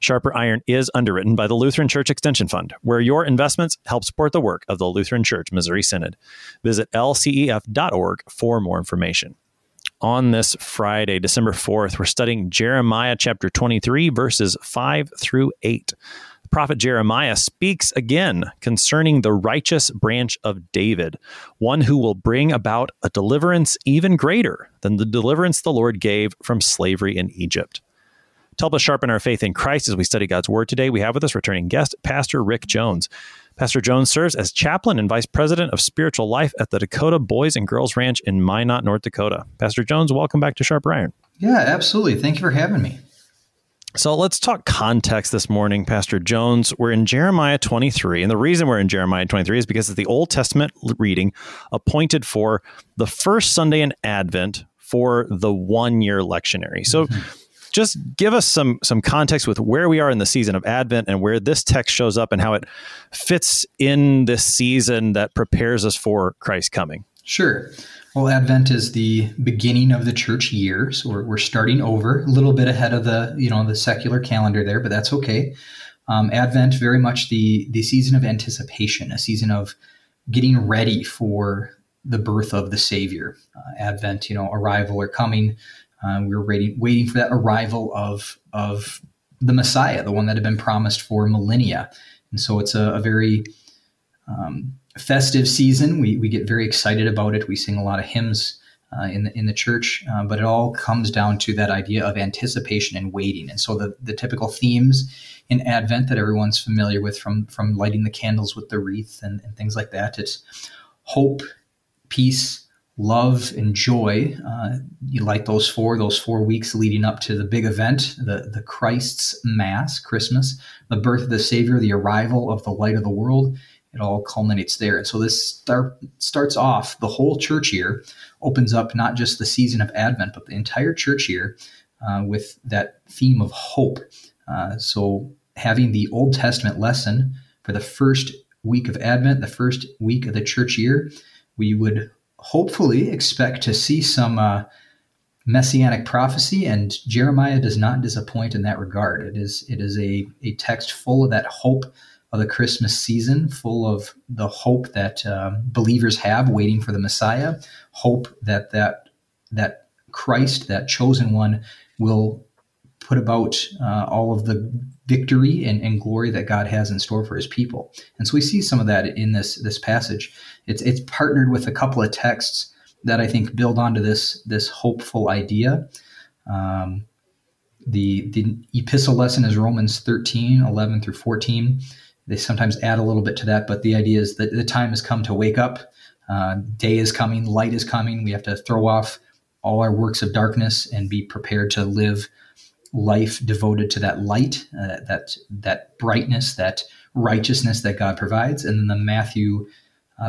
Sharper Iron is underwritten by the Lutheran Church Extension Fund, where your investments help support the work of the Lutheran Church Missouri Synod. Visit lcef.org for more information. On this Friday, December 4th, we're studying Jeremiah chapter 23, verses 5 through 8. The prophet Jeremiah speaks again concerning the righteous branch of David, one who will bring about a deliverance even greater than the deliverance the Lord gave from slavery in Egypt. To help us sharpen our faith in Christ as we study God's Word today, we have with us returning guest, Pastor Rick Jones. Pastor Jones serves as chaplain and vice president of spiritual life at the Dakota Boys and Girls Ranch in Minot, North Dakota. Pastor Jones, welcome back to Sharper Iron. Yeah, absolutely. Thank you for having me. So let's talk context this morning, Pastor Jones. We're in Jeremiah 23, and the reason we're in Jeremiah 23 is because it's the Old Testament reading appointed for the first Sunday in Advent for the one-year lectionary. So just give us some context with where we are in the season of Advent and where this text shows up and how it fits in this season that prepares us for Christ's coming. Sure. Well, Advent is the beginning of the church year, so we're starting over a little bit ahead of the secular calendar there, but that's okay. Advent, very much the season of anticipation, a season of getting ready for the birth of the Savior. Advent, arrival or coming. We were waiting for that arrival of the Messiah, the one that had been promised for millennia. And so it's a very festive season. We get very excited about it. We sing a lot of hymns in the church, but it all comes down to that idea of anticipation and waiting. And so the typical themes in Advent that everyone's familiar with from lighting the candles with the wreath and things like that, it's hope, peace, love, and joy. You like those four weeks leading up to the big event, the Christ's Mass, Christmas, the birth of the Savior, the arrival of the light of the world. It all culminates there. And so this starts off the whole church year, opens up not just the season of Advent, but the entire church year with that theme of hope. So having the Old Testament lesson for the first week of Advent, the first week of the church year, we would hopefully expect to see some messianic prophecy, and Jeremiah does not disappoint in that regard. It is a text full of that hope of the Christmas season, full of the hope that believers have waiting for the Messiah, hope that Christ, that chosen one, will put about all of the victory and glory that God has in store for his people. And so we see some of that in this passage. It's partnered with a couple of texts that I think build onto this hopeful idea. The epistle lesson is Romans 13, 11 through 14. They sometimes add a little bit to that, but the idea is that the time has come to wake up. Day is coming, light is coming. We have to throw off all our works of darkness and be prepared to live life devoted to that light, that brightness, that righteousness that God provides. And then the Matthew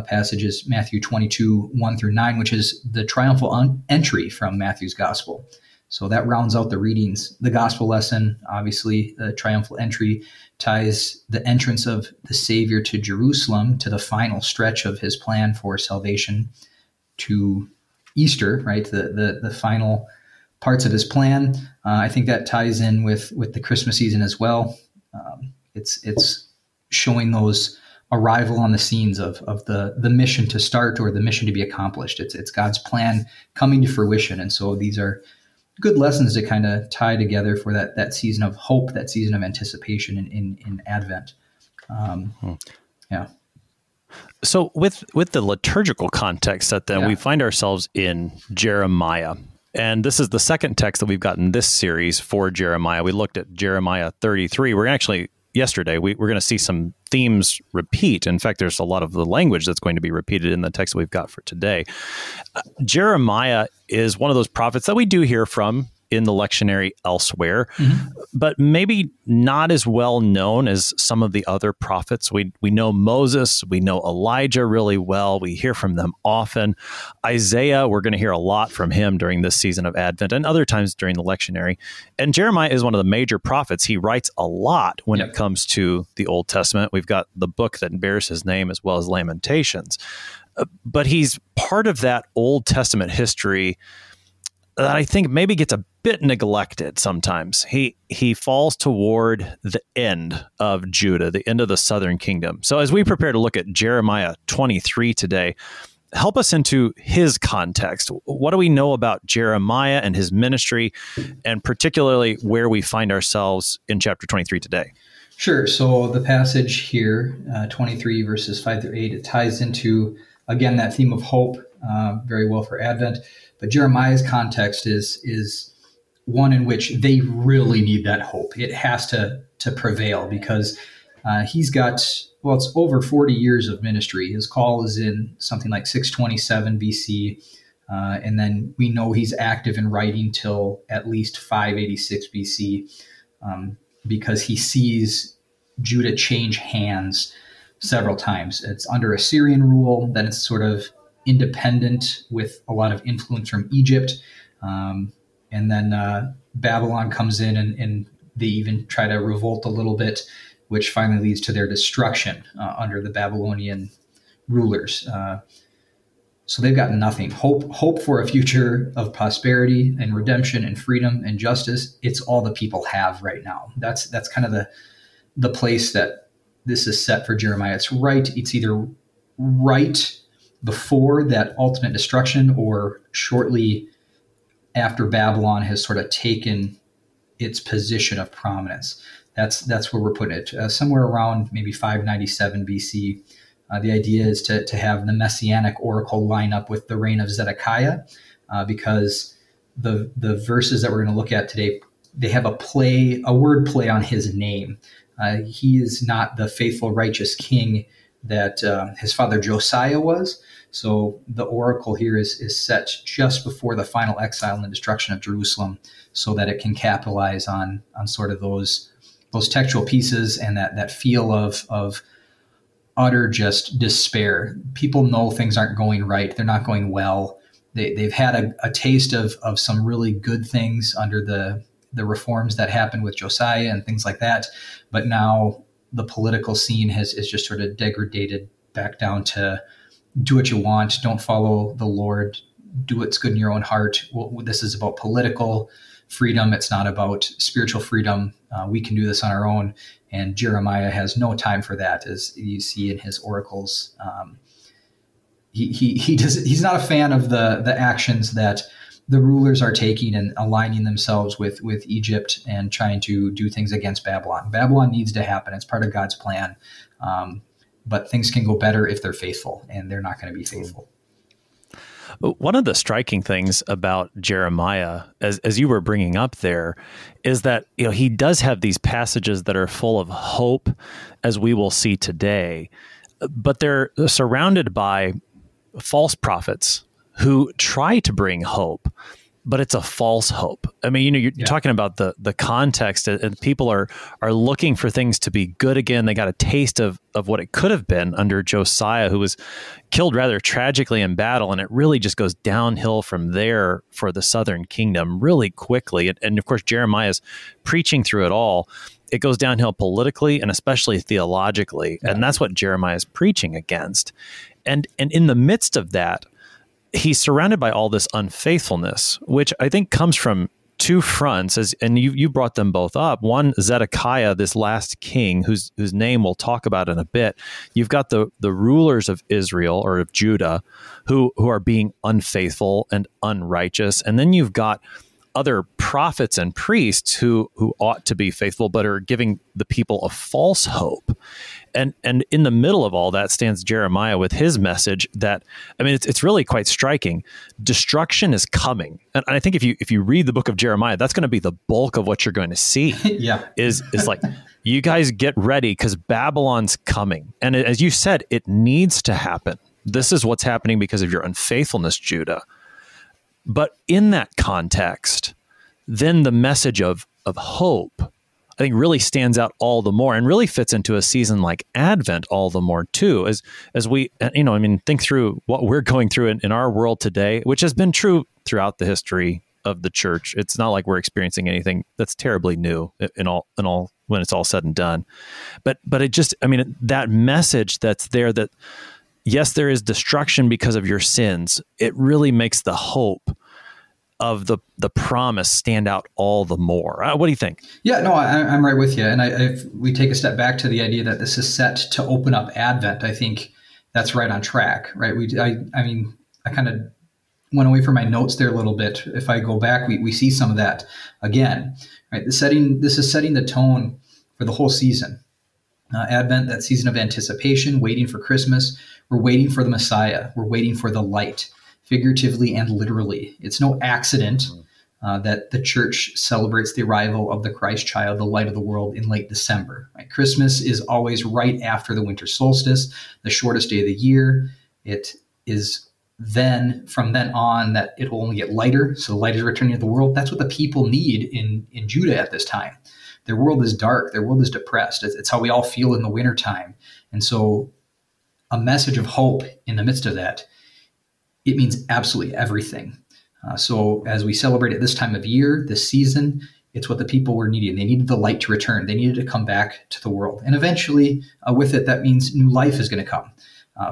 passages, Matthew 22, 1 through 9, which is the triumphal entry from Matthew's gospel. So that rounds out the readings. The gospel lesson, obviously, the triumphal entry ties the entrance of the Savior to Jerusalem to the final stretch of his plan for salvation to Easter, right? The final parts of his plan. I think that ties in with the Christmas season as well. It's showing those arrival on the scenes of the mission to start or the mission to be accomplished. It's God's plan coming to fruition. And so these are good lessons to kind of tie together for that season of hope, that season of anticipation in Advent. Yeah. So with the liturgical context set, then we find ourselves in Jeremiah. And this is the second text that we've gotten this series for Jeremiah. We looked at Jeremiah 33. We're actually, yesterday, we're going to see some themes repeat. In fact, there's a lot of the language that's going to be repeated in the text that we've got for today. Jeremiah is one of those prophets that we do hear from in the lectionary elsewhere, but maybe not as well known as some of the other prophets. We know Moses, we know Elijah really well. We hear from them often. Isaiah, we're going to hear a lot from him during this season of Advent and other times during the lectionary. And Jeremiah is one of the major prophets. He writes a lot when it comes to the Old Testament. We've got the book that bears his name as well as Lamentations. But he's part of that Old Testament history that I think maybe gets a bit neglected sometimes. He falls toward the end of Judah, the end of the southern kingdom. So as we prepare to look at Jeremiah 23 today, help us into his context. What do we know about Jeremiah and his ministry, and particularly where we find ourselves in chapter 23 today? Sure. So the passage here, 23 verses 5-8, it ties into, again, that theme of hope very well for Advent. But Jeremiah's context is one in which they really need that hope. It has to prevail because he's got, well, it's over 40 years of ministry. His call is in something like 627 BC. And then we know he's active in writing till at least 586 BC because he sees Judah change hands several times. It's under Assyrian rule, then it's sort of independent with a lot of influence from Egypt. And then Babylon comes in and they even try to revolt a little bit, which finally leads to their destruction under the Babylonian rulers. So they've got nothing. Hope for a future of prosperity and redemption and freedom and justice. It's all the people have right now. That's kind of the place that this is set for Jeremiah. It's either right before that ultimate destruction or shortly after Babylon has sort of taken its position of prominence. That's where we're putting it. Somewhere around maybe 597 BC, the idea is to have the messianic oracle line up with the reign of Zedekiah, because the verses that we're going to look at today, they have a word play on his name. He is not the faithful, righteous king that his father Josiah was. So the oracle here is set just before the final exile and the destruction of Jerusalem, so that it can capitalize on sort of those textual pieces and that feel of utter just despair. People know things aren't going right. They're not going well. They've had a taste of some really good things under the reforms that happened with Josiah and things like that. But now the political scene is just sort of degraded back down to do what you want. Don't follow the Lord. Do what's good in your own heart. Well, this is about political freedom. It's not about spiritual freedom. We can do this on our own. And Jeremiah has no time for that, as you see in his oracles. He's not a fan of the actions that the rulers are taking and aligning themselves with Egypt and trying to do things against Babylon. Babylon needs to happen. It's part of God's plan. But things can go better if they're faithful, and they're not going to be faithful. One of the striking things about Jeremiah, as you were bringing up there, is that he does have these passages that are full of hope, as we will see today, but they're surrounded by false prophets who try to bring hope, but it's a false hope. I mean, you're talking about the context, and people are looking for things to be good again. They got a taste of what it could have been under Josiah, who was killed rather tragically in battle, and it really just goes downhill from there for the southern kingdom really quickly. And of course, Jeremiah's preaching through it all. It goes downhill politically and especially theologically, and that's what Jeremiah is preaching against. And in the midst of that, he's surrounded by all this unfaithfulness, which I think comes from two fronts, and you brought them both up. One, Zedekiah, this last king, whose name we'll talk about in a bit. You've got the rulers of Israel or of Judah who are being unfaithful and unrighteous. And then you've got other prophets and priests who ought to be faithful but are giving the people a false hope. And in the middle of all that stands Jeremiah with his message that, I mean, it's really quite striking. Destruction is coming. And I think if you read the book of Jeremiah, that's going to be the bulk of what you're going to see. Is like, you guys get ready because Babylon's coming. And as you said, it needs to happen. This is what's happening because of your unfaithfulness, Judah. But in that context, then the message of hope, I think, really stands out all the more and really fits into a season like Advent all the more too, as we, you know, I mean, think through what we're going through in our world today, which has been true throughout the history of the church. It's not like we're experiencing anything that's terribly new in all when it's all said and done. But it just, I mean, that message that's there, that yes, there is destruction because of your sins, it really makes the hope of the promise stand out all the more. What do you think? Yeah, no, I'm right with you. And if we take a step back to the idea that this is set to open up Advent, I think that's right on track, right? I kind of went away from my notes there a little bit. If I go back, we see some of that again, right? This is setting the tone for the whole season. Advent, that season of anticipation, waiting for Christmas. We're waiting for the Messiah. We're waiting for the light, figuratively and literally. It's no accident that the church celebrates the arrival of the Christ child, the light of the world, in late December. Right? Christmas is always right after the winter solstice, the shortest day of the year. It is then, from then on, that it will only get lighter. So the light is returning to the world. That's what the people need in Judah at this time. Their world is dark. Their world is depressed. It's how we all feel in the wintertime. And so a message of hope in the midst of that, it means absolutely everything. So as we celebrate at this time of year, this season, it's what the people were needing. They needed the light to return. They needed to come back to the world. And eventually, with it, that means new life is going to come.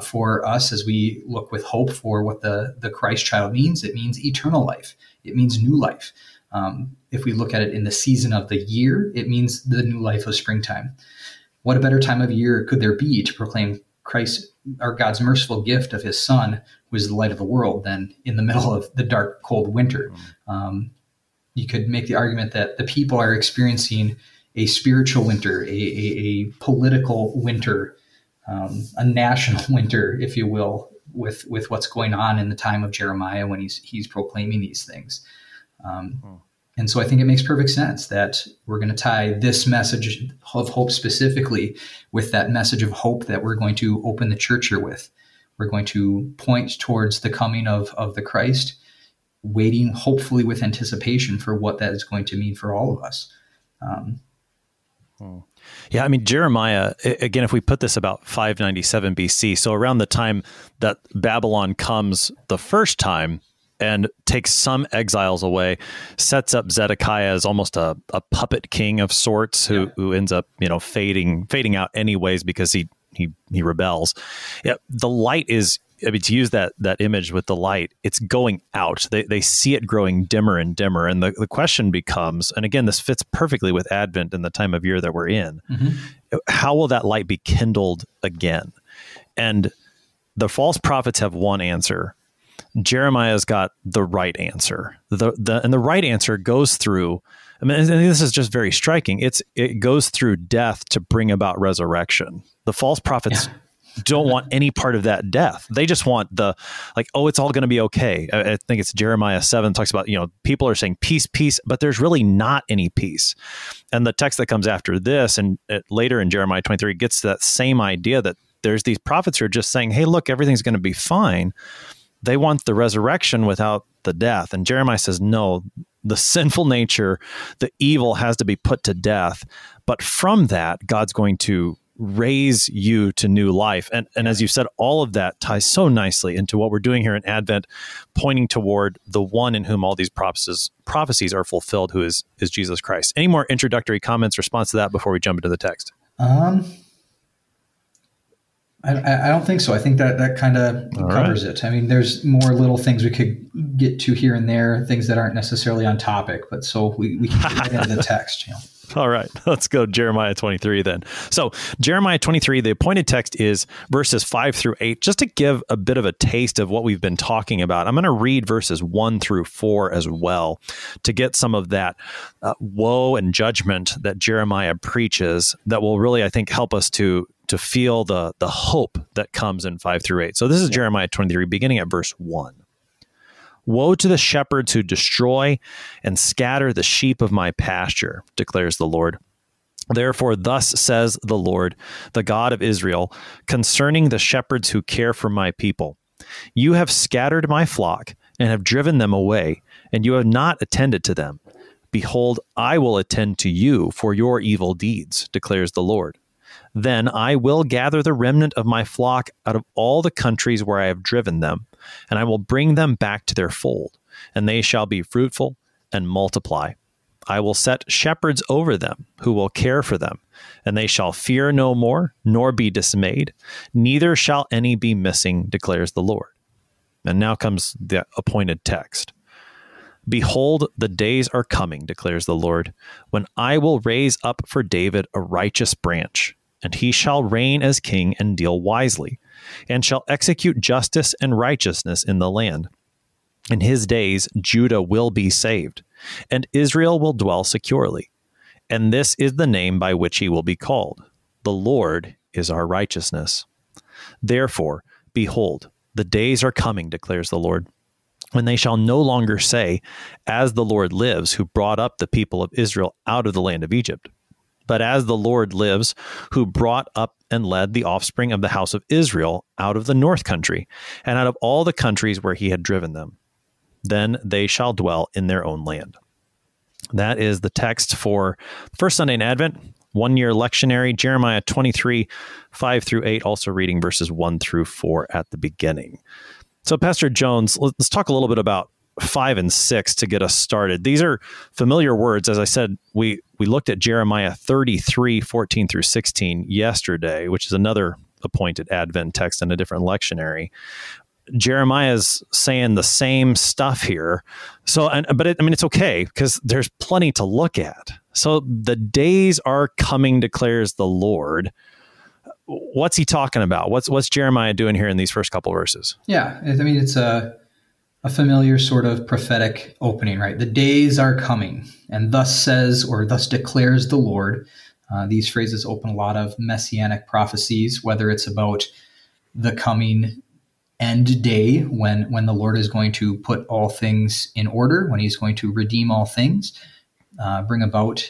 For us, as we look with hope for what the Christ child means, it means eternal life. It means new life. If we look at it in the season of the year, it means the new life of springtime. What a better time of year could there be to proclaim Christ, our God's merciful gift of his son, who is the light of the world, than in the middle of the dark, cold winter? You could make the argument that the people are experiencing a spiritual winter, a political winter, a national winter, if you will, with what's going on in the time of Jeremiah when he's proclaiming these things. And so I think it makes perfect sense that we're going to tie this message of hope specifically with that message of hope that we're going to open the church here with. We're going to point towards the coming of the Christ, waiting hopefully with anticipation for what that is going to mean for all of us. Yeah, I mean, Jeremiah, again, if we put this about 597 BC, so around the time that Babylon comes the first time and takes some exiles away, sets up Zedekiah as almost a puppet king of sorts who ends up, you know, fading out anyways because he rebels. Yeah, the light is, I mean, to use that image with the light, it's going out. They see it growing dimmer and dimmer. And the question becomes, and again, this fits perfectly with Advent and the time of year that we're in, how will that light be kindled again? And the false prophets have one answer. Jeremiah's got the right answer. The right answer goes through, I mean, and this is just very striking. It goes through death to bring about resurrection. The false prophets don't want any part of that death. They just want it's all going to be okay. I think it's Jeremiah 7 talks about, you know, people are saying peace, peace, but there's really not any peace. And the text that comes after this and later in Jeremiah 23 gets to that same idea that there's these prophets who are just saying, hey, look, everything's going to be fine. They want the resurrection without the death. And Jeremiah says, no, the sinful nature, the evil has to be put to death. But from that, God's going to raise you to new life. And as you said, all of that ties so nicely into what we're doing here in Advent, pointing toward the one in whom all these prophecies are fulfilled, who is Jesus Christ. Any more introductory comments, response to that before we jump into the text? I don't think so. I think that kind of covers it. I mean, there's more little things we could get to here and there, things that aren't necessarily on topic, but so we can get right into the text. You know. All right, let's go to Jeremiah 23 then. So Jeremiah 23, the appointed text is verses 5-8. Just to give a bit of a taste of what we've been talking about, I'm going to read verses 1-4 as well to get some of that woe and judgment that Jeremiah preaches that will really, I think, help us to feel the hope that comes in 5-8. So this is Jeremiah 23, beginning at verse 1. Woe to the shepherds who destroy and scatter the sheep of my pasture, declares the Lord. Therefore, thus says the Lord, the God of Israel, concerning the shepherds who care for my people. You have scattered my flock and have driven them away, and you have not attended to them. Behold, I will attend to you for your evil deeds, declares the Lord. Then I will gather the remnant of my flock out of all the countries where I have driven them, and I will bring them back to their fold, and they shall be fruitful and multiply. I will set shepherds over them who will care for them, and they shall fear no more, nor be dismayed. Neither shall any be missing, declares the Lord. And now comes the appointed text. Behold, the days are coming, declares the Lord, when I will raise up for David a righteous branch, and he shall reign as king and deal wisely, and shall execute justice and righteousness in the land. In his days, Judah will be saved, and Israel will dwell securely. And this is the name by which he will be called. The Lord is our righteousness. Therefore, behold, the days are coming, declares the Lord, when they shall no longer say, as the Lord lives, who brought up the people of Israel out of the land of Egypt, but as the Lord lives, who brought up and led the offspring of the house of Israel out of the north country and out of all the countries where he had driven them. Then they shall dwell in their own land. That is the text for First Sunday in Advent, one-year lectionary, Jeremiah 23, 5 through 8, also reading verses 1 through 4 at the beginning. So Pastor Jones, let's talk a little bit about 5 and 6 to get us started. These are familiar words. As I said, we looked at Jeremiah 33, 14 through 16 yesterday, which is another appointed Advent text in a different lectionary. Jeremiah's saying the same stuff here. So, but it's okay because there's plenty to look at. So the days are coming, declares the Lord. What's he talking about? What's Jeremiah doing here in these first couple of verses? Yeah. I mean, it's a familiar sort of prophetic opening, right? The days are coming, and thus says, or thus declares the Lord. These phrases open a lot of messianic prophecies, whether it's about the coming end day when the Lord is going to put all things in order, when he's going to redeem all things, bring about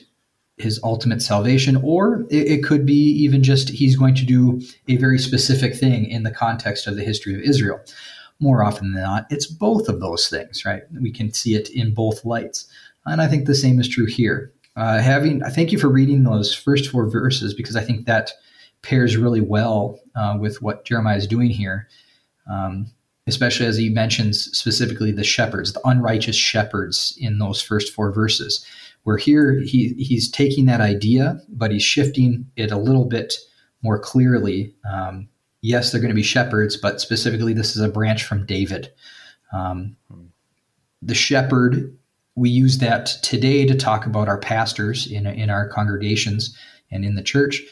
his ultimate salvation, or it could be even just he's going to do a very specific thing in the context of the history of Israel. More often than not, it's both of those things, right? We can see it in both lights. And I think the same is true here. I thank you for reading those first four verses, because I think that pairs really well with what Jeremiah is doing here. Especially as he mentions specifically the shepherds, the unrighteous shepherds in those first four verses, where here he's taking that idea, but he's shifting it a little bit more clearly. Yes, they're going to be shepherds, but specifically this is a branch from David. The shepherd, we use that today to talk about our pastors in our congregations and in the church.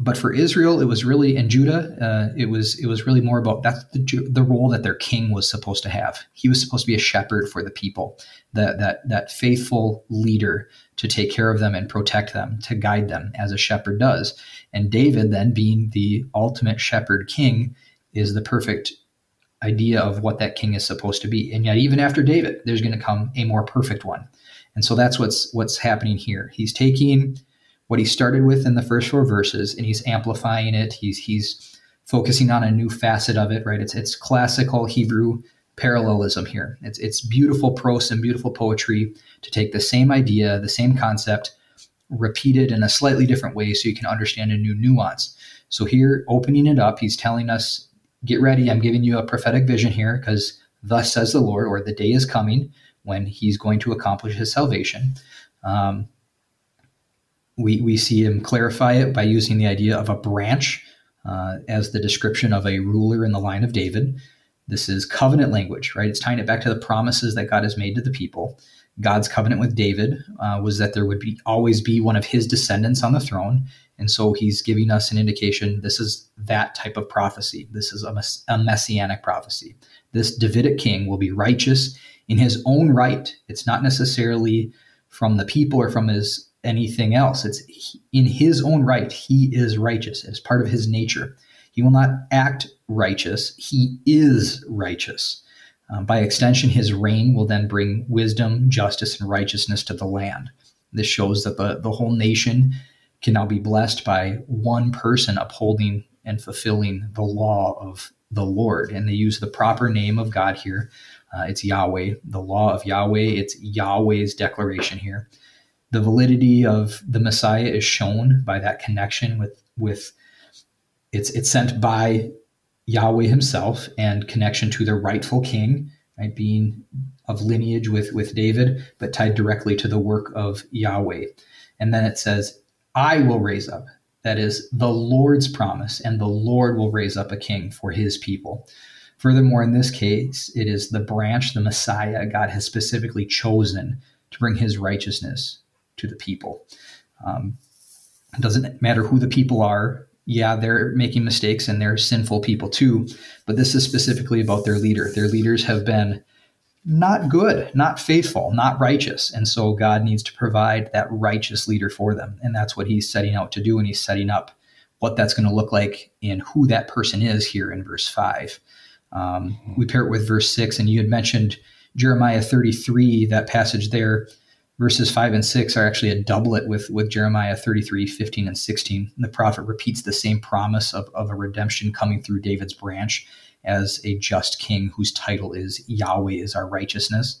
But for Israel, it was really, and Judah, it was really more about that's the role that their king was supposed to have. He was supposed to be a shepherd for the people, that faithful leader to take care of them and protect them, to guide them as a shepherd does. And David, then being the ultimate shepherd king, is the perfect idea of what that king is supposed to be. And yet, even after David, there's going to come a more perfect one. And so that's what's happening here. He's taking what he started with in the first four verses, and he's amplifying it. He's focusing on a new facet of it, right? It's classical Hebrew parallelism here. It's beautiful prose and beautiful poetry to take the same idea, the same concept, repeated in a slightly different way so you can understand a new nuance. So here, opening it up, he's telling us, get ready, I'm giving you a prophetic vision here, because thus says the Lord, or the day is coming when he's going to accomplish his salvation. We see him clarify it by using the idea of a branch as the description of a ruler in the line of David. This is covenant language, right? It's tying it back to the promises that God has made to the people. God's covenant with David was that there would always be one of his descendants on the throne. And so he's giving us an indication. This is that type of prophecy. This is a messianic prophecy. This Davidic king will be righteous in his own right. It's not necessarily from the people or from his anything else. It's in his own right. He is righteous. It's part of his nature. He will not act righteous. He is righteous. By extension, his reign will then bring wisdom, justice, and righteousness to the land. This shows that the whole nation can now be blessed by one person upholding and fulfilling the law of the Lord. And they use the proper name of God here, It's Yahweh, the law of Yahweh. It's Yahweh's declaration here. The validity of the Messiah is shown by that connection with it's sent by Yahweh himself, and connection to the rightful king, right, being of lineage with David, but tied directly to the work of Yahweh. And then it says, I will raise up. That is the Lord's promise, and the Lord will raise up a king for his people. Furthermore, in this case, it is the branch, the Messiah, God has specifically chosen to bring his righteousness to the people. It doesn't matter who the people are. Yeah, they're making mistakes and they're sinful people too, but this is specifically about their leader. Their leaders have been not good, not faithful, not righteous. And so God needs to provide that righteous leader for them. And that's what he's setting out to do. And he's setting up what that's going to look like and who that person is here in verse 5. We pair it with verse 6, and you had mentioned Jeremiah 33, that passage there. Verses 5 and 6 are actually a doublet with Jeremiah 33, 15, and 16. And the prophet repeats the same promise of a redemption coming through David's branch as a just king whose title is Yahweh is our righteousness.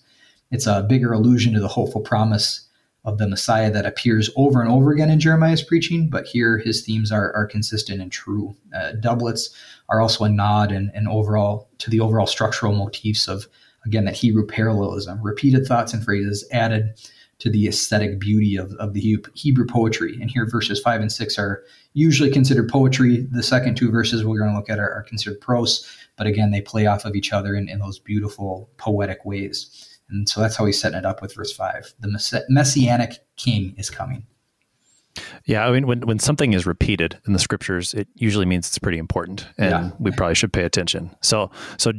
It's a bigger allusion to the hopeful promise of the Messiah that appears over and over again in Jeremiah's preaching, but here his themes are consistent and true. Doublets are also a nod and overall to the overall structural motifs of, again, that Hebrew parallelism, repeated thoughts and phrases added to the aesthetic beauty of the Hebrew poetry. And here verses 5 and 6 are usually considered poetry. The second two verses we're going to look at are considered prose, but again, they play off of each other in those beautiful poetic ways. And so that's how he's setting it up with verse 5. The Messianic King is coming. Yeah, I mean, when something is repeated in the scriptures, it usually means it's pretty important, and we probably should pay attention. So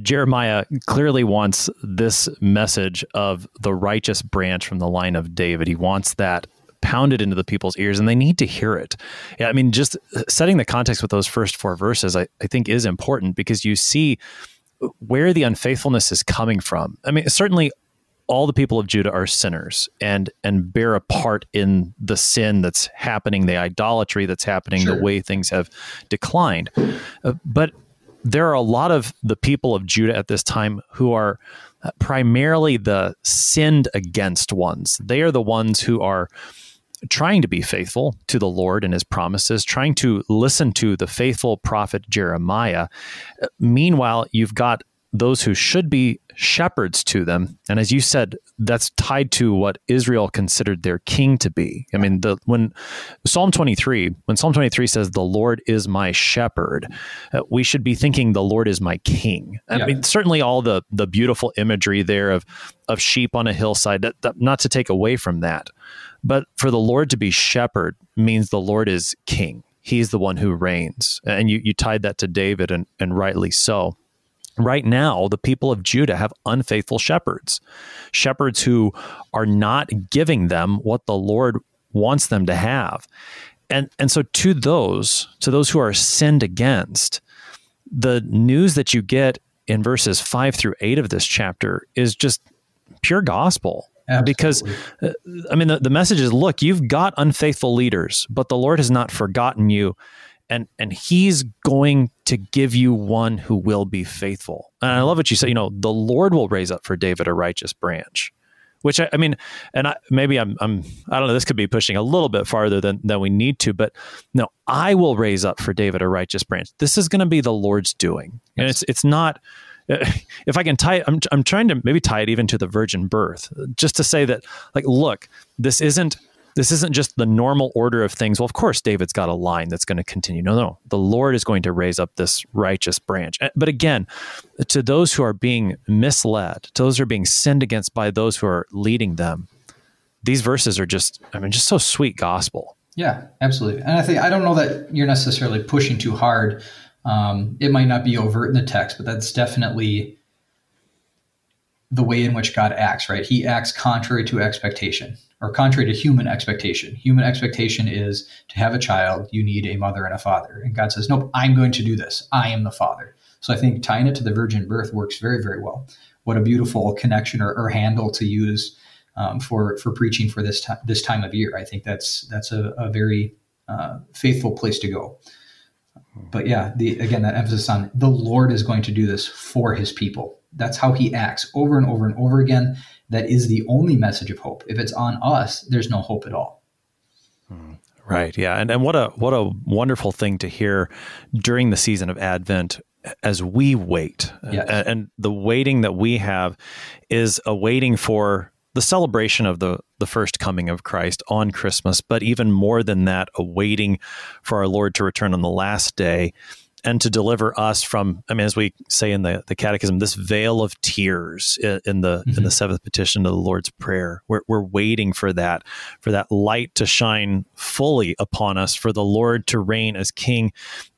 Jeremiah clearly wants this message of the righteous branch from the line of David. He wants that pounded into the people's ears, and they need to hear it. Yeah, I mean, just setting the context with those first four verses, I think is important, because you see where the unfaithfulness is coming from. I mean, certainly all the people of Judah are sinners and bear a part in the sin that's happening, the idolatry that's happening, the way things have declined. But there are a lot of the people of Judah at this time who are primarily the sinned against ones. They are the ones who are trying to be faithful to the Lord and his promises, trying to listen to the faithful prophet Jeremiah. Meanwhile, you've got those who should be shepherds to them. And as you said, that's tied to what Israel considered their king to be. I mean, when Psalm 23 says, the Lord is my shepherd, we should be thinking the Lord is my king. I mean, certainly all the beautiful imagery there of sheep on a hillside, not to take away from that. But for the Lord to be shepherd means the Lord is king. He's the one who reigns. And you tied that to David, and rightly so. Right now, the people of Judah have unfaithful shepherds who are not giving them what the Lord wants them to have. And so to those who are sinned against, the news that you get in verses 5 through 8 of this chapter is just pure gospel. Absolutely. Because, I mean, the message is, look, you've got unfaithful leaders, but the Lord has not forgotten you. And he's going to give you one who will be faithful. And I love what you said, the Lord will raise up for David a righteous branch, which I mean, and I don't know, this could be pushing a little bit farther than we need to, but no, I will raise up for David a righteous branch. This is going to be the Lord's doing. Yes. And it's not, if I can tie it, I'm trying to maybe tie it even to the virgin birth, just to say that, like, look, this isn't just the normal order of things. Well, of course, David's got a line that's going to continue. No. The Lord is going to raise up this righteous branch. But again, to those who are being misled, to those who are being sinned against by those who are leading them, these verses are just so sweet gospel. Yeah, absolutely. And I don't know that you're necessarily pushing too hard. It might not be overt in the text, but that's definitely the way in which God acts, right? He acts contrary to expectation, or contrary to human expectation. Human expectation is, to have a child, you need a mother and a father. And God says, nope, I'm going to do this. I am the father. So I think tying it to the virgin birth works very, very well. What a beautiful connection or handle to use for preaching for this time of year. I think that's a very faithful place to go. But yeah, that emphasis on the Lord is going to do this for his people. That's how he acts over and over and over again. That is the only message of hope. If it's on us, there's no hope at all. Right. Yeah. And what a wonderful thing to hear during the season of Advent as we wait. Yes. And the waiting that we have is a waiting for the celebration of the first coming of Christ on Christmas, but even more than that, a waiting for our Lord to return on the last day and to deliver us from, I mean, as we say in the catechism, this veil of tears in the seventh petition of the Lord's Prayer. We're waiting for that light to shine fully upon us, for the Lord to reign as King.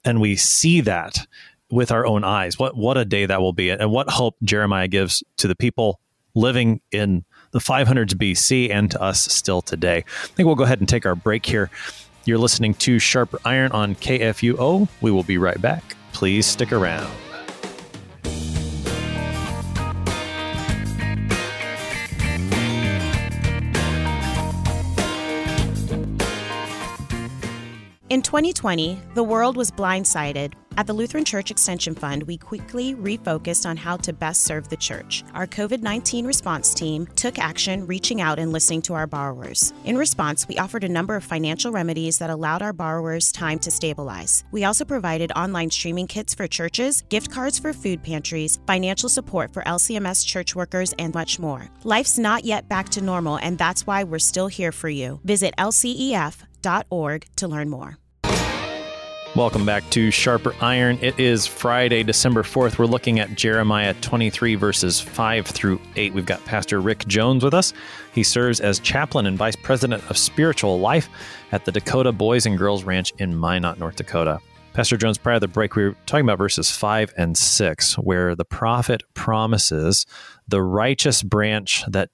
And we see that with our own eyes. What a day that will be. And what hope Jeremiah gives to the people living in the 500s BC and to us still today. I think we'll go ahead and take our break here. You're listening to Sharper Iron on KFUO. We will be right back. Please stick around. In 2020, the world was blindsided. At the Lutheran Church Extension Fund, we quickly refocused on how to best serve the church. Our COVID-19 response team took action, reaching out and listening to our borrowers. In response, we offered a number of financial remedies that allowed our borrowers time to stabilize. We also provided online streaming kits for churches, gift cards for food pantries, financial support for LCMS church workers, and much more. Life's not yet back to normal, and that's why we're still here for you. Visit lcef.org to learn more. Welcome back to Sharper Iron. It is Friday, December 4th. We're looking at Jeremiah 23, verses 5 through 8. We've got Pastor Rick Jones with us. He serves as chaplain and vice president of spiritual life at the Dakota Boys and Girls Ranch in Minot, North Dakota. Pastor Jones, prior to the break, we were talking about verses 5 and 6, where the prophet promises the righteous branch that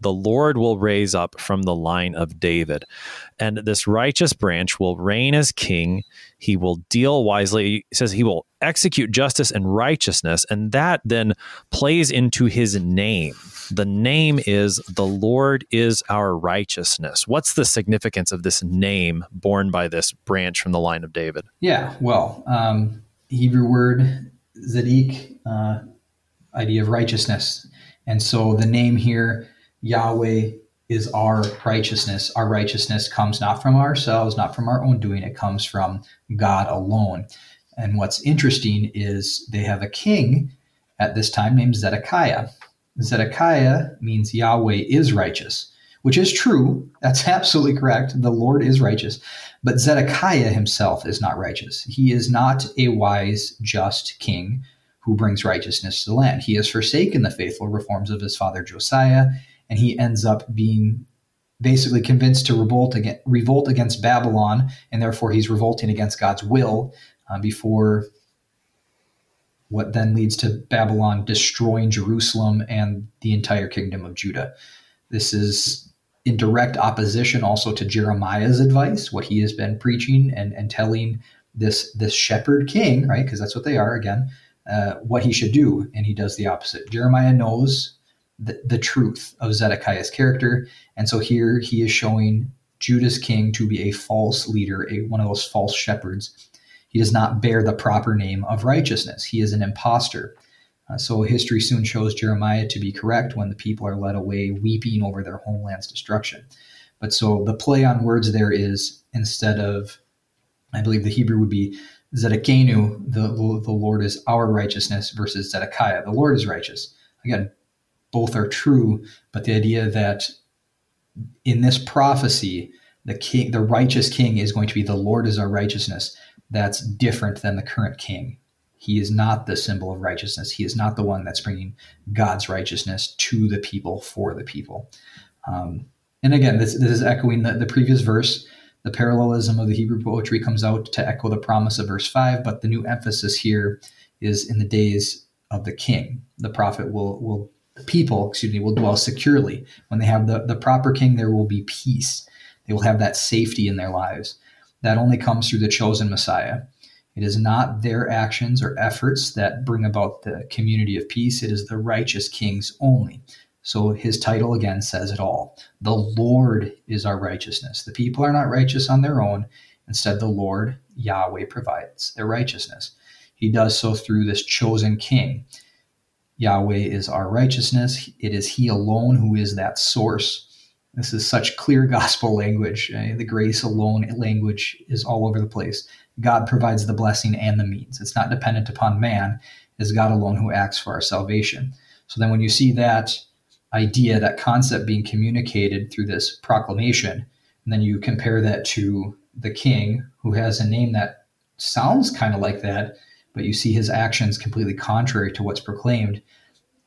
the Lord will raise up from the line of David. And this righteous branch will reign as king. He will deal wisely. He says he will execute justice and righteousness. And that then plays into his name. The name is the Lord is our righteousness. What's the significance of this name borne by this branch from the line of David? Yeah, well, Hebrew word, Zedek, idea of righteousness. And so the name here, Yahweh, is our righteousness. Our righteousness comes not from ourselves, not from our own doing. It comes from God alone. And what's interesting is they have a king at this time named Zedekiah. Zedekiah means Yahweh is righteous, which is true. That's absolutely correct. The Lord is righteous. But Zedekiah himself is not righteous. He is not a wise, just king who brings righteousness to the land. He has forsaken the faithful reforms of his father Josiah, and he ends up being basically convinced to revolt against Babylon, and therefore he's revolting against God's will before what then leads to Babylon destroying Jerusalem and the entire kingdom of Judah. This is in direct opposition also to Jeremiah's advice, what he has been preaching and telling this shepherd king, right? Because that's what they are, again, what he should do, and he does the opposite. Jeremiah knows the truth of Zedekiah's character. And so here he is showing Judah's king to be a false leader, one of those false shepherds. He does not bear the proper name of righteousness. He is an imposter. So history soon shows Jeremiah to be correct when the people are led away weeping over their homeland's destruction. But so the play on words there is, instead of, I believe the Hebrew would be Zedekenu, the Lord is our righteousness, versus Zedekiah, the Lord is righteous. Again, both are true, but the idea that in this prophecy, the righteous king is going to be the Lord is our righteousness, that's different than the current king. He is not the symbol of righteousness. He is not the one that's bringing God's righteousness to the people, for the people. And again, this is echoing the previous verse. The parallelism of the Hebrew poetry comes out to echo the promise of verse 5, but the new emphasis here is in the days of the king. The prophet will dwell securely. When they have the proper king, there will be peace. They will have that safety in their lives. That only comes through the chosen Messiah. It is not their actions or efforts that bring about the community of peace. It is the righteous king's only. So his title again says it all. The Lord is our righteousness. The people are not righteous on their own. Instead, the Lord, Yahweh, provides their righteousness. He does so through this chosen king. Yahweh is our righteousness. It is he alone who is that source. This is such clear gospel language. The grace alone language is all over the place. God provides the blessing and the means. It's not dependent upon man. It's God alone who acts for our salvation. So then when you see that idea, that concept being communicated through this proclamation, and then you compare that to the king who has a name that sounds kind of like that, but you see his actions completely contrary to what's proclaimed,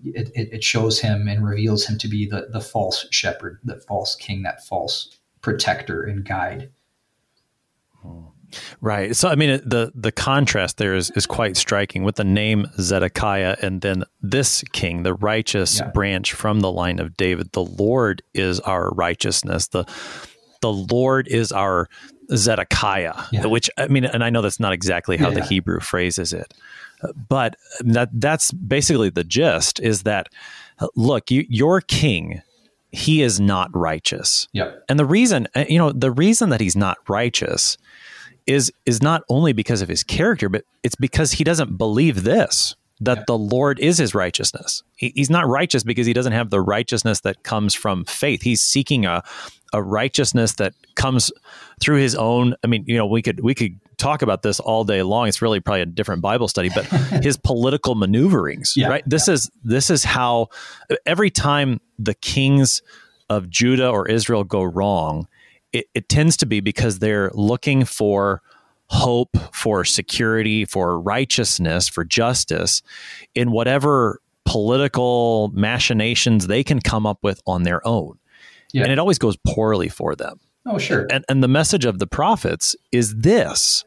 it shows him and reveals him to be the false shepherd, the false king, that false protector and guide. Right. So, I mean, the contrast there is quite striking with the name Zedekiah and then this king, the righteous branch from the line of David. The Lord is our righteousness. The Lord is our Zedekiah, which, I mean, and I know that's not exactly how the Hebrew phrases it, but that's basically the gist, is that, look, your king, he is not righteous. And the reason that he's not righteous is not only because of his character, but it's because he doesn't believe this, that the Lord is his righteousness. He's not righteous because he doesn't have the righteousness that comes from faith. He's seeking a righteousness that comes through his own. I mean, we could talk about this all day long. It's really probably a different Bible study, but his political maneuverings, right? This is how every time the kings of Judah or Israel go wrong, it tends to be because they're looking for hope, for security, for righteousness, for justice in whatever political machinations they can come up with on their own. And it always goes poorly for them. Oh, sure. And the message of the prophets is this: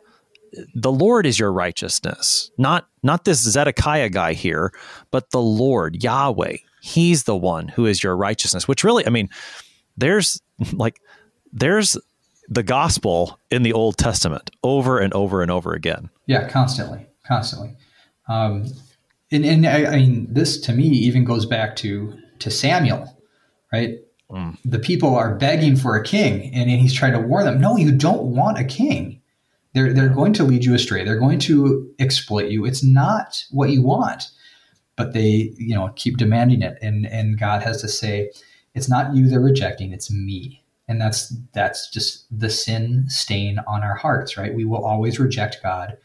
the Lord is your righteousness, not this Zedekiah guy here, but the Lord, Yahweh. He's the one who is your righteousness, which really, I mean, there's the gospel in the Old Testament over and over and over again. Yeah, constantly. And I mean, this to me even goes back to Samuel, right? Mm. The people are begging for a king, and he's trying to warn them, no, you don't want a king. They're going to lead you astray. They're going to exploit you. It's not what you want, but they, keep demanding it. And God has to say, it's not you they're rejecting, it's me. And that's just the sin stain on our hearts, right? We will always reject God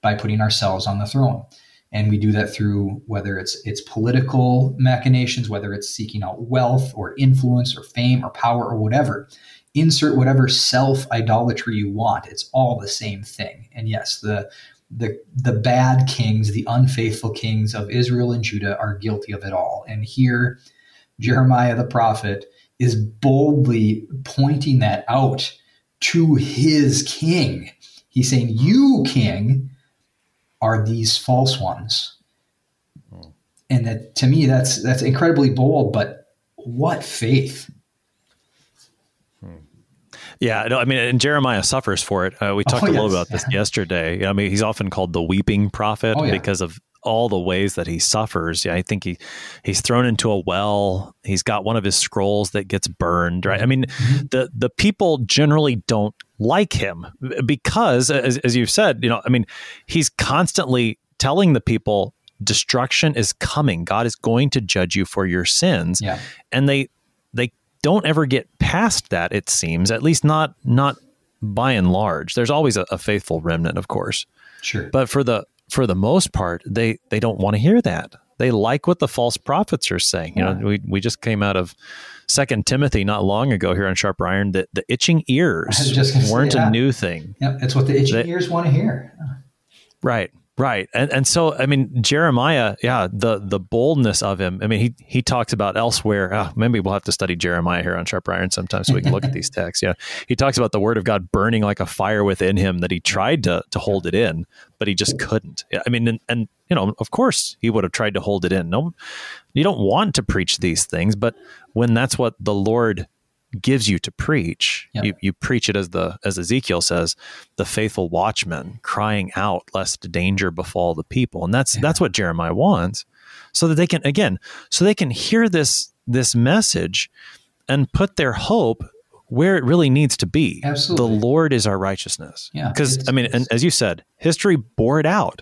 by putting ourselves on the throne. And we do that through whether it's political machinations, whether it's seeking out wealth or influence or fame or power or whatever. Insert whatever self-idolatry you want. It's all the same thing. And yes, the bad kings, the unfaithful kings of Israel and Judah are guilty of it all. And here, Jeremiah the prophet is boldly pointing that out to his king. He's saying, you, king, are these false ones. And that, to me, that's incredibly bold, but what faith? Yeah, no, I mean, and Jeremiah suffers for it. We talked a little about this yesterday. I mean, he's often called the weeping prophet because of all the ways that he suffers. I think he's thrown into a well. He's got one of his scrolls that gets burned, right? I mean, the people generally don't like him because, as you've said, I mean, he's constantly telling the people destruction is coming. God is going to judge you for your sins. Yeah. And they don't ever get past that, it seems, at least not by and large. There's always a faithful remnant, of course. Sure. But for the most part, they don't want to hear that. They like what the false prophets are saying. We just came out of 2 Timothy not long ago here on Sharper Iron, that the itching ears weren't a new thing. Yep, it's what the itching ears want to hear. Right. And so, I mean, Jeremiah, the boldness of him. I mean, he talks about elsewhere. Maybe we'll have to study Jeremiah here on Sharper Iron sometime so we can look at these texts. Yeah. He talks about the word of God burning like a fire within him, that he tried to hold it in, but he just couldn't. I mean, and of course he would have tried to hold it in. No, you don't want to preach these things, but when that's what the Lord gives you to preach, you preach it as Ezekiel says, the faithful watchman crying out lest danger befall the people. And that's what Jeremiah wants, so that they can hear this message and put their hope where it really needs to be. Absolutely. The Lord is our righteousness. Because, I mean, and as you said, history bore it out.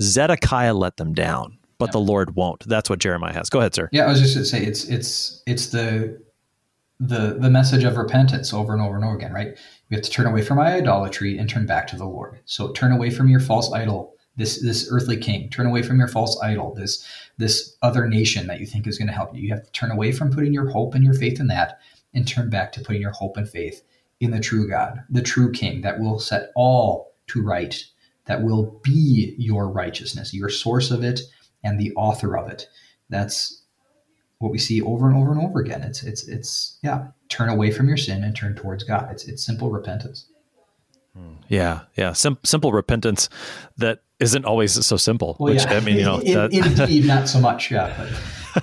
Zedekiah let them down. but the Lord won't. That's what Jeremiah has. Go ahead, sir. Yeah, I was just going to say it's the message of repentance over and over and over again, right? We have to turn away from my idolatry and turn back to the Lord. So turn away from your false idol, this earthly king. Turn away from your false idol, this other nation that you think is going to help you. You have to turn away from putting your hope and your faith in that and turn back to putting your hope and faith in the true God, the true King that will set all to right, that will be your righteousness, your source of it and the author of it. That's what we see over and over and over again. It's turn away from your sin and turn towards God. It's simple repentance. Yeah. Simple repentance that isn't always so simple. Well, which, yeah. I mean, you know, indeed, not so much. Yeah,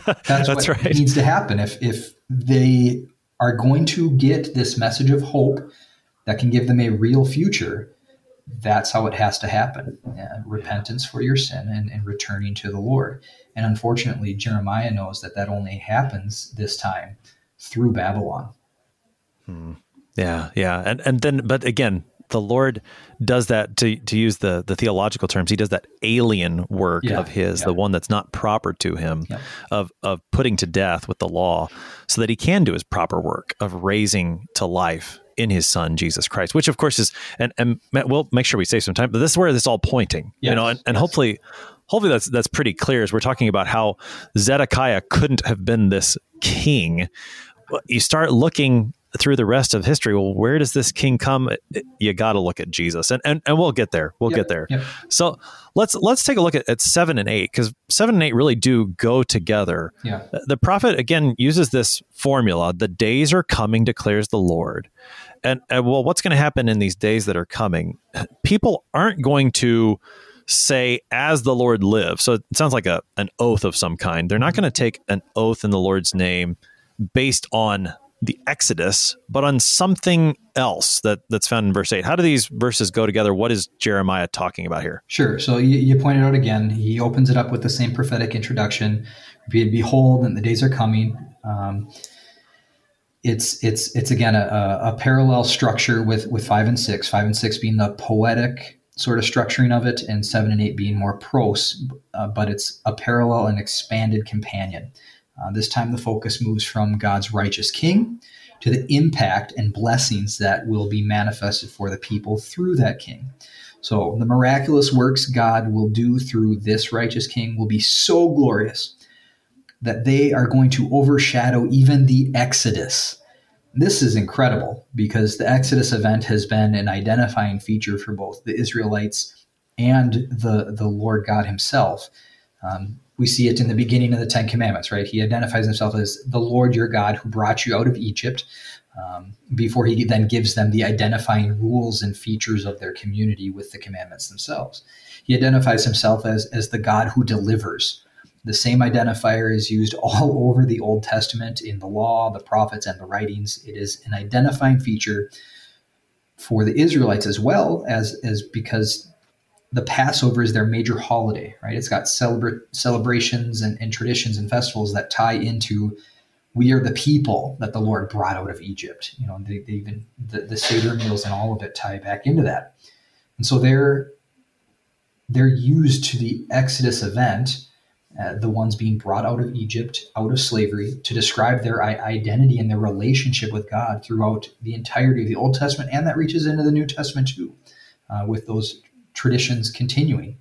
but that's what right. needs to happen. If they are going to get this message of hope that can give them a real future, that's how it has to happen. Repentance for your sin and returning to the Lord. And unfortunately, Jeremiah knows that only happens this time through Babylon. Yeah. And then, but again, the Lord does that, to use the theological terms, he does that alien work of his, the one that's not proper to him, of putting to death with the law so that he can do his proper work of raising to life in his son, Jesus Christ, which of course is, and we'll make sure we save some time, but this is where this is all pointing, and hopefully that's pretty clear as we're talking about how Zedekiah couldn't have been this king. You start looking through the rest of history, well, where does this king come? You got to look at Jesus, and we'll get there. Yep. So let's take a look at 7 and 8, because 7 and 8 really do go together. Yeah. The prophet again uses this formula: the days are coming, declares the Lord. And well, what's going to happen in these days that are coming? People aren't going to say, as the Lord lives. So it sounds like an oath of some kind. They're not going to take an oath in the Lord's name based on the Exodus, but on something else that's found in verse 8. How do these verses go together? What is Jeremiah talking about here? Sure. So you pointed out again, he opens it up with the same prophetic introduction. Behold, and the days are coming. It's again, a parallel structure with 5 and 6, 5 and 6 being the poetic sort of structuring of it, and 7 and 8 being more prose, but it's a parallel and expanded companion. This time the focus moves from God's righteous king to the impact and blessings that will be manifested for the people through that king. So the miraculous works God will do through this righteous king will be so glorious that they are going to overshadow even the Exodus. This is incredible because the Exodus event has been an identifying feature for both the Israelites and the Lord God himself. We see it in the beginning of the Ten Commandments, right? He identifies himself as the Lord your God who brought you out of Egypt, before he then gives them the identifying rules and features of their community with the commandments themselves. He identifies himself as the God who delivers. The same identifier is used all over the Old Testament in the law, the prophets, and the writings. It is an identifying feature for the Israelites as well as because the Passover is their major holiday, right? It's got celebrations and traditions and festivals that tie into, we are the people that the Lord brought out of Egypt. You know, they even the Seder meals and all of it tie back into that. And so they're used to the Exodus event, the ones being brought out of Egypt, out of slavery, to describe their identity and their relationship with God throughout the entirety of the Old Testament, and that reaches into the New Testament too, with those traditions continuing,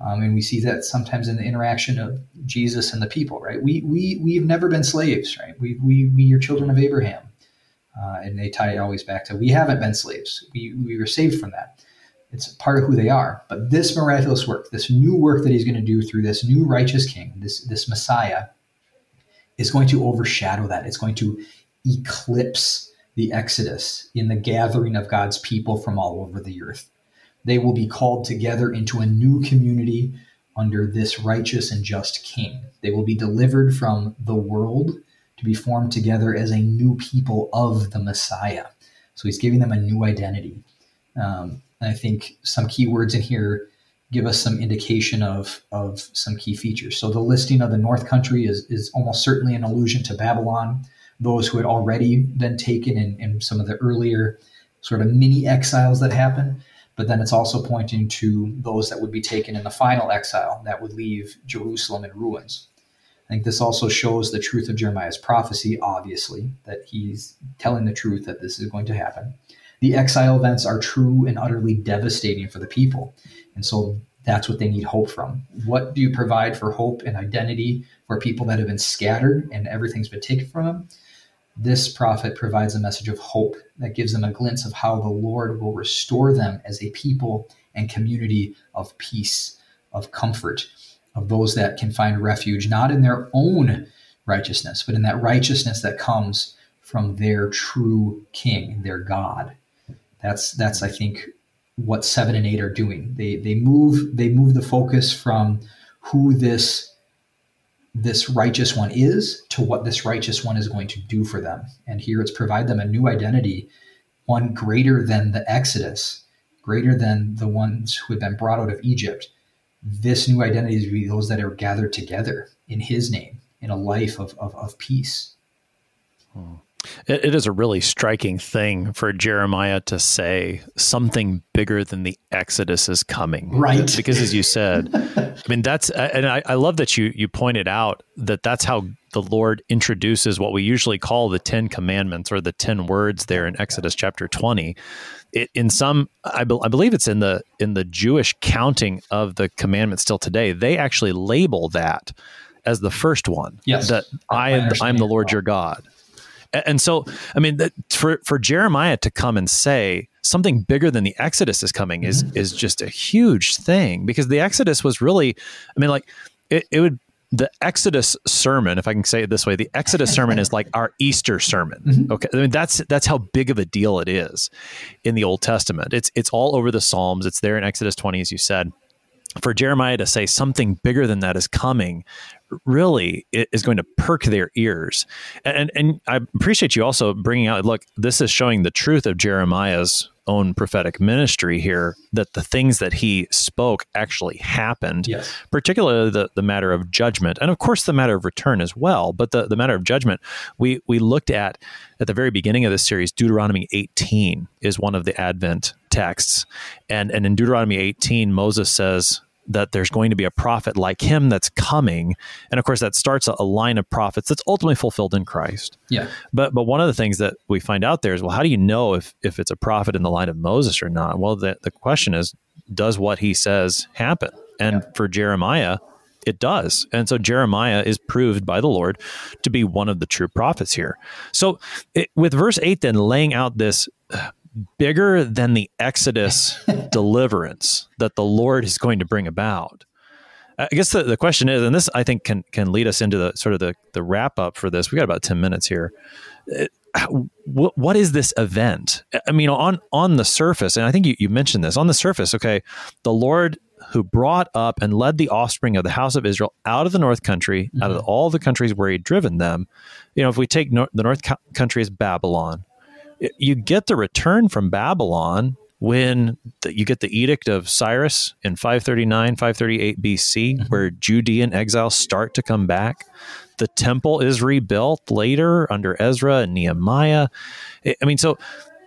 and we see that sometimes in the interaction of Jesus and the people. Right? We've never been slaves, right? We are children of Abraham, and they tie it always back to we haven't been slaves. We were saved from that. It's part of who they are. But this miraculous work, this new work that he's going to do through this new righteous king, this Messiah, is going to overshadow that. It's going to eclipse the Exodus in the gathering of God's people from all over the earth. They will be called together into a new community under this righteous and just king. They will be delivered from the world to be formed together as a new people of the Messiah. So he's giving them a new identity. And I think some key words in here give us some indication of some key features. So the listing of the north country is almost certainly an allusion to Babylon, those who had already been taken in some of the earlier sort of mini exiles that happened. But then it's also pointing to those that would be taken in the final exile that would leave Jerusalem in ruins. I think this also shows the truth of Jeremiah's prophecy, obviously, that he's telling the truth that this is going to happen. The exile events are true and utterly devastating for the people. And so that's what they need hope from. What do you provide for hope and identity for people that have been scattered and everything's been taken from them? This prophet provides a message of hope that gives them a glimpse of how the Lord will restore them as a people and community of peace, of comfort, of those that can find refuge, not in their own righteousness, but in that righteousness that comes from their true King, their God. That's I think, what 7 and 8 are doing. They move the focus from who this righteous one is to what this righteous one is going to do for them. And here it's provide them a new identity, one greater than the Exodus, greater than the ones who had been brought out of Egypt. This new identity is to be those that are gathered together in his name, in a life of peace. It is a really striking thing for Jeremiah to say something bigger than the Exodus is coming. Right. Because as you said, I mean, I love that you pointed out that that's how the Lord introduces what we usually call the 10 commandments or the 10 words there in Exodus chapter 20. I believe it's in the Jewish counting of the commandments still today, they actually label that as the first one. Yes. That I'm the Lord your God. And so, I mean, for Jeremiah to come and say something bigger than the Exodus is coming is just a huge thing, because the Exodus was really, I mean, like the Exodus sermon, if I can say it this way, the Exodus sermon is like our Easter sermon. Mm-hmm. Okay. I mean, that's how big of a deal it is in the Old Testament. It's all over the Psalms. It's there in Exodus 20, as you said. For Jeremiah to say something bigger than that is coming, really it is going to perk their ears. And I appreciate you also bringing out, look, this is showing the truth of Jeremiah's own prophetic ministry here, that the things that he spoke actually happened, yes. Particularly the matter of judgment, and of course the matter of return as well. But the matter of judgment, we looked at the very beginning of this series, Deuteronomy 18 is one of the Advent texts. And in Deuteronomy 18, Moses says that there's going to be a prophet like him that's coming. And of course, that starts a line of prophets that's ultimately fulfilled in Christ. Yeah. But one of the things that we find out there is, well, how do you know if it's a prophet in the line of Moses or not? Well, the question is, does what he says happen? And for Jeremiah, it does. And so Jeremiah is proved by the Lord to be one of the true prophets here. So with verse 8, then, laying out this bigger than the Exodus deliverance that the Lord is going to bring about. I guess the question is, and this I think can lead us into the sort of the wrap up for this. We got about 10 minutes here. What is this event? I mean, on the surface, and I think you mentioned this, on the surface, okay, the Lord who brought up and led the offspring of the house of Israel out of the north country, mm-hmm. out of all the countries where he'd driven them. You know, if we take the north country as Babylon, you get the return from Babylon when you get the edict of Cyrus in 539, 538 BC, mm-hmm. where Judean exiles start to come back. The temple is rebuilt later under Ezra and Nehemiah. I mean, so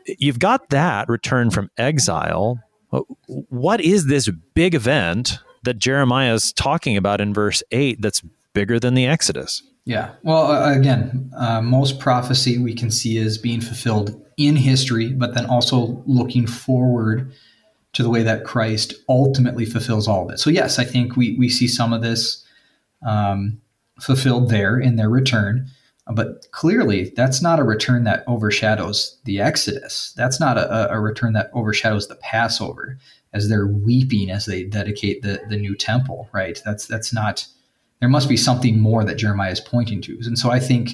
you've got that return from exile. What is this big event that Jeremiah is talking about in verse 8 that's bigger than the Exodus? Yeah. Well, again, most prophecy we can see as being fulfilled in history, but then also looking forward to the way that Christ ultimately fulfills all of it. So yes, I think we see some of this fulfilled there in their return, but clearly that's not a return that overshadows the Exodus. That's not a return that overshadows the Passover as they're weeping as they dedicate the new temple, right? That's not... There must be something more that Jeremiah is pointing to. And so I think,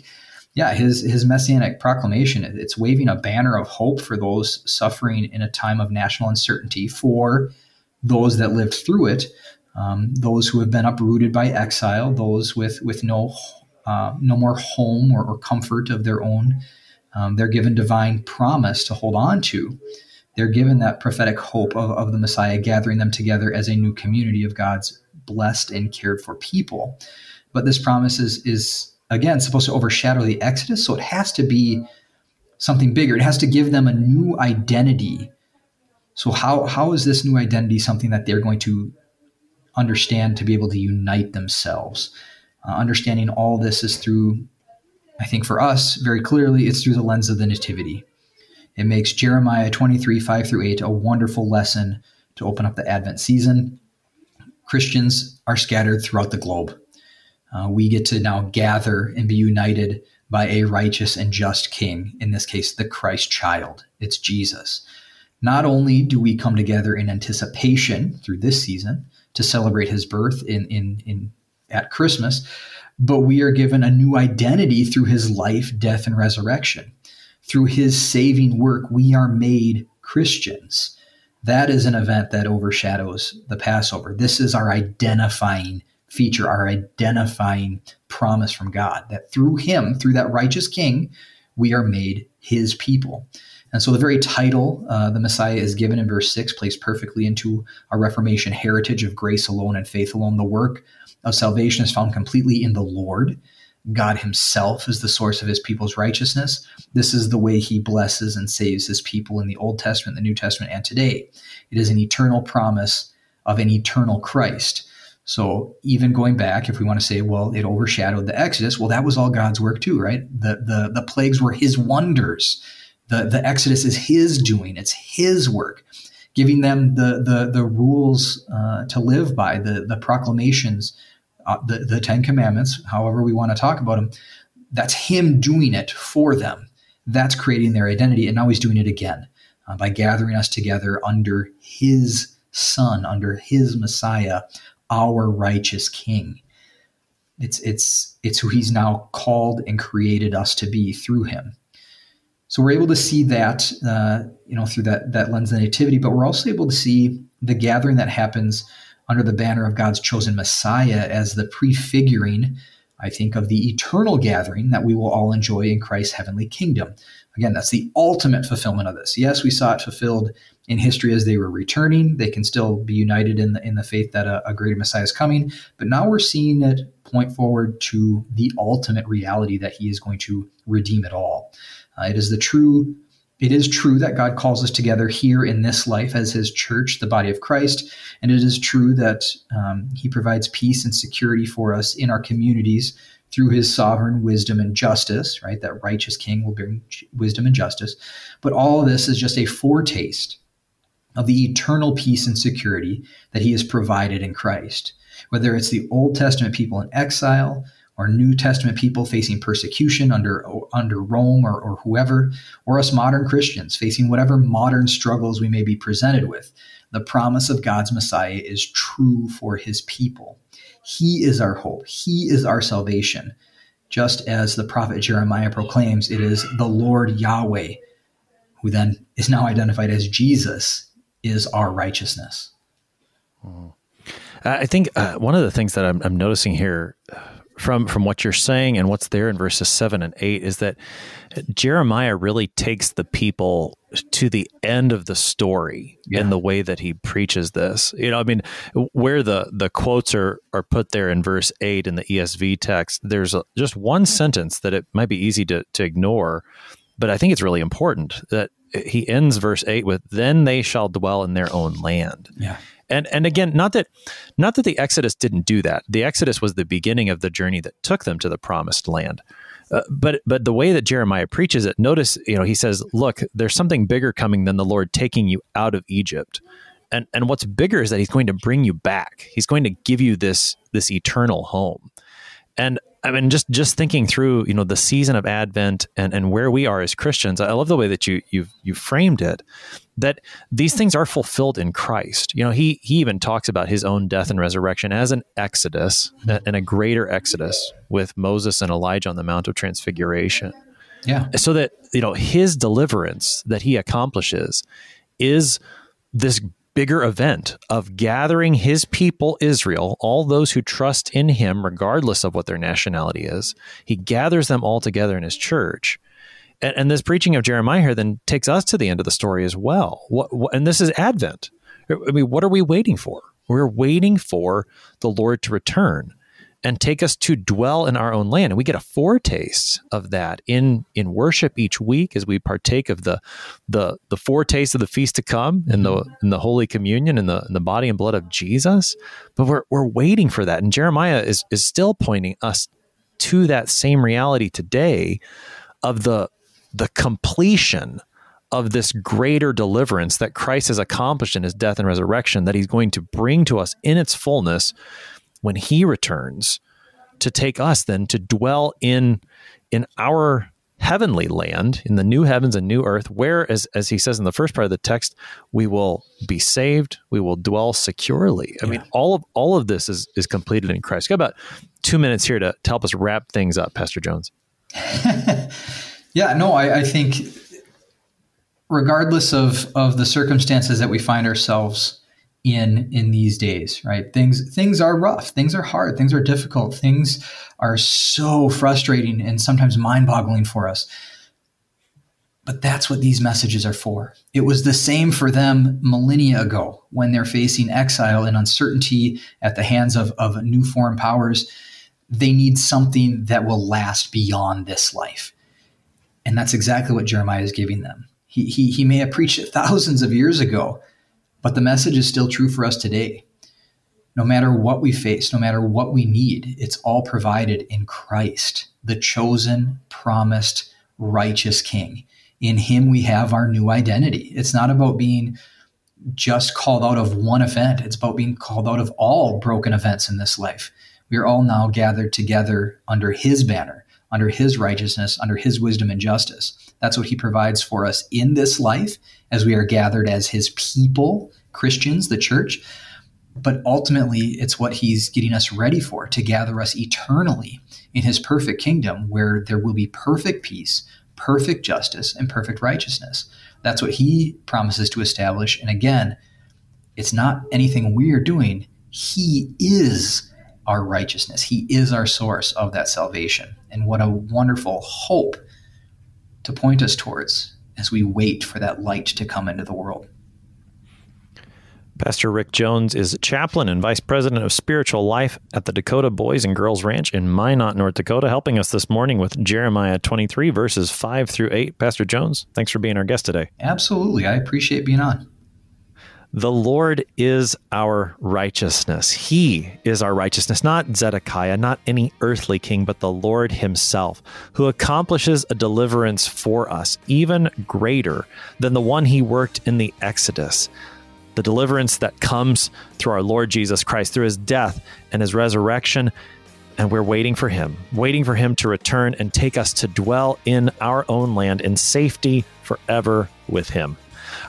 yeah, his messianic proclamation, it's waving a banner of hope for those suffering in a time of national uncertainty, for those that lived through it, those who have been uprooted by exile, those with no more home or comfort of their own. They're given divine promise to hold on to. They're given that prophetic hope of the Messiah gathering them together as a new community of God's blessed and cared for people. But this promise is again supposed to overshadow the Exodus, so it has to be something bigger. It has to give them a new identity So how is this new identity something that they're going to understand to be able to unite themselves? Understanding all this is through, I think for us, very clearly, it's through the lens of the Nativity. It makes Jeremiah 23, 5 through 8 a wonderful lesson to open up the Advent season. Christians are scattered throughout the globe. We get to now gather and be united by a righteous and just king, in this case, the Christ child. It's Jesus. Not only do we come together in anticipation through this season to celebrate his birth at Christmas, but we are given a new identity through his life, death, and resurrection. Through his saving work, we are made Christians. That is an event that overshadows the Passover. This is our identifying feature, our identifying promise from God, that through him, through that righteous king, we are made his people. And so the very title, the Messiah is given in verse 6, plays perfectly into our Reformation heritage of grace alone and faith alone. The work of salvation is found completely in the Lord. God himself is the source of his people's righteousness. This is the way he blesses and saves his people in the Old Testament, the New Testament, and today. It is an eternal promise of an eternal Christ. So even going back, if we want to say, well, it overshadowed the Exodus, well, that was all God's work too, right? The plagues were his wonders. The Exodus is his doing. It's his work, giving them the rules to live by, the proclamations, the Ten Commandments, however we want to talk about them. That's him doing it for them. That's creating their identity. And now he's doing it again by gathering us together under his son, under his Messiah, our righteous king. It's who he's now called and created us to be through him. So we're able to see that, through that lens of nativity, but we're also able to see the gathering that happens under the banner of God's chosen Messiah as the prefiguring, I think, of the eternal gathering that we will all enjoy in Christ's heavenly kingdom. Again, that's the ultimate fulfillment of this. Yes, we saw it fulfilled in history as they were returning. They can still be united in the faith that a greater Messiah is coming, but now we're seeing it point forward to the ultimate reality that he is going to redeem it all. It is true that God calls us together here in this life as his church, the body of Christ, and it is true that he provides peace and security for us in our communities through his sovereign wisdom and justice, right? That righteous king will bring wisdom and justice. But all of this is just a foretaste of the eternal peace and security that he has provided in Christ. Whether it's the Old Testament people in exile, or New Testament people facing persecution under Rome or whoever, or us modern Christians facing whatever modern struggles we may be presented with, the promise of God's Messiah is true for his people. He is our hope. He is our salvation. Just as the prophet Jeremiah proclaims, it is the Lord Yahweh, who then is now identified as Jesus, is our righteousness. I think one of the things that I'm noticing here from what you're saying and what's there in verses 7 and 8 is that Jeremiah really takes the people to the end of the story in the way that he preaches this. Where the quotes are put there in verse 8 in the ESV text, there's just one sentence that it might be easy to ignore, but I think it's really important that he ends verse 8 with, "Then they shall dwell in their own land." Yeah. And again, not that the Exodus didn't do that. The Exodus was the beginning of the journey that took them to the promised land. But the way that Jeremiah preaches it, notice, he says, look, there's something bigger coming than the Lord taking you out of Egypt. And what's bigger is that he's going to bring you back. He's going to give you this eternal home. And I mean, just thinking through, the season of Advent and where we are as Christians, I love the way that you framed it, that these things are fulfilled in Christ. He even talks about his own death and resurrection as an exodus, and a greater exodus with Moses and Elijah on the Mount of Transfiguration. Yeah. So that, his deliverance that he accomplishes is this bigger event of gathering his people, Israel, all those who trust in him, regardless of what their nationality is. He gathers them all together in his church. And this preaching of Jeremiah here then takes us to the end of the story as well. And this is Advent. What are we waiting for? We're waiting for the Lord to return. and take us to dwell in our own land. And we get a foretaste of that in worship each week as we partake of the foretaste of the feast to come and the Holy Communion and the body and blood of Jesus. But we're waiting for that. And Jeremiah is still pointing us to that same reality today of the completion of this greater deliverance that Christ has accomplished in his death and resurrection, that he's going to bring to us in its fullness when he returns, to take us then to dwell in our heavenly land, in the new heavens and new earth, where, as he says in the first part of the text, we will be saved, we will dwell securely. I mean, all of this is completed in Christ. Got about 2 minutes here to help us wrap things up, Pastor Jones. I think regardless of the circumstances that we find ourselves in these days, right? Things are rough, things are hard, things are difficult, things are so frustrating and sometimes mind-boggling for us. But that's what these messages are for. It was the same for them millennia ago when they're facing exile and uncertainty at the hands of new foreign powers. They need something that will last beyond this life. And that's exactly what Jeremiah is giving them. He may have preached it thousands of years ago, but the message is still true for us today. No matter what we face, no matter what we need, it's all provided in Christ, the chosen, promised, righteous King. In him, we have our new identity. It's not about being just called out of one event. It's about being called out of all broken events in this life. We are all now gathered together under his banner, under his righteousness, under his wisdom and justice. That's what he provides for us in this life as we are gathered as his people, Christians, the church. But ultimately, it's what he's getting us ready for, to gather us eternally in his perfect kingdom where there will be perfect peace, perfect justice, and perfect righteousness. That's what he promises to establish. And again, it's not anything we're doing. He is our righteousness. He is our source of that salvation. And what a wonderful hope to point us towards as we wait for that light to come into the world. Pastor Rick Jones is chaplain and vice president of spiritual life at the Dakota Boys and Girls Ranch in Minot, North Dakota, helping us this morning with Jeremiah 23, verses 5 through 8. Pastor Jones, thanks for being our guest today. Absolutely. I appreciate being on. The Lord is our righteousness. He is our righteousness, not Zedekiah, not any earthly king, but the Lord himself, who accomplishes a deliverance for us, even greater than the one he worked in the Exodus. The deliverance that comes through our Lord Jesus Christ, through his death and his resurrection. And we're waiting for him to return and take us to dwell in our own land in safety forever with him.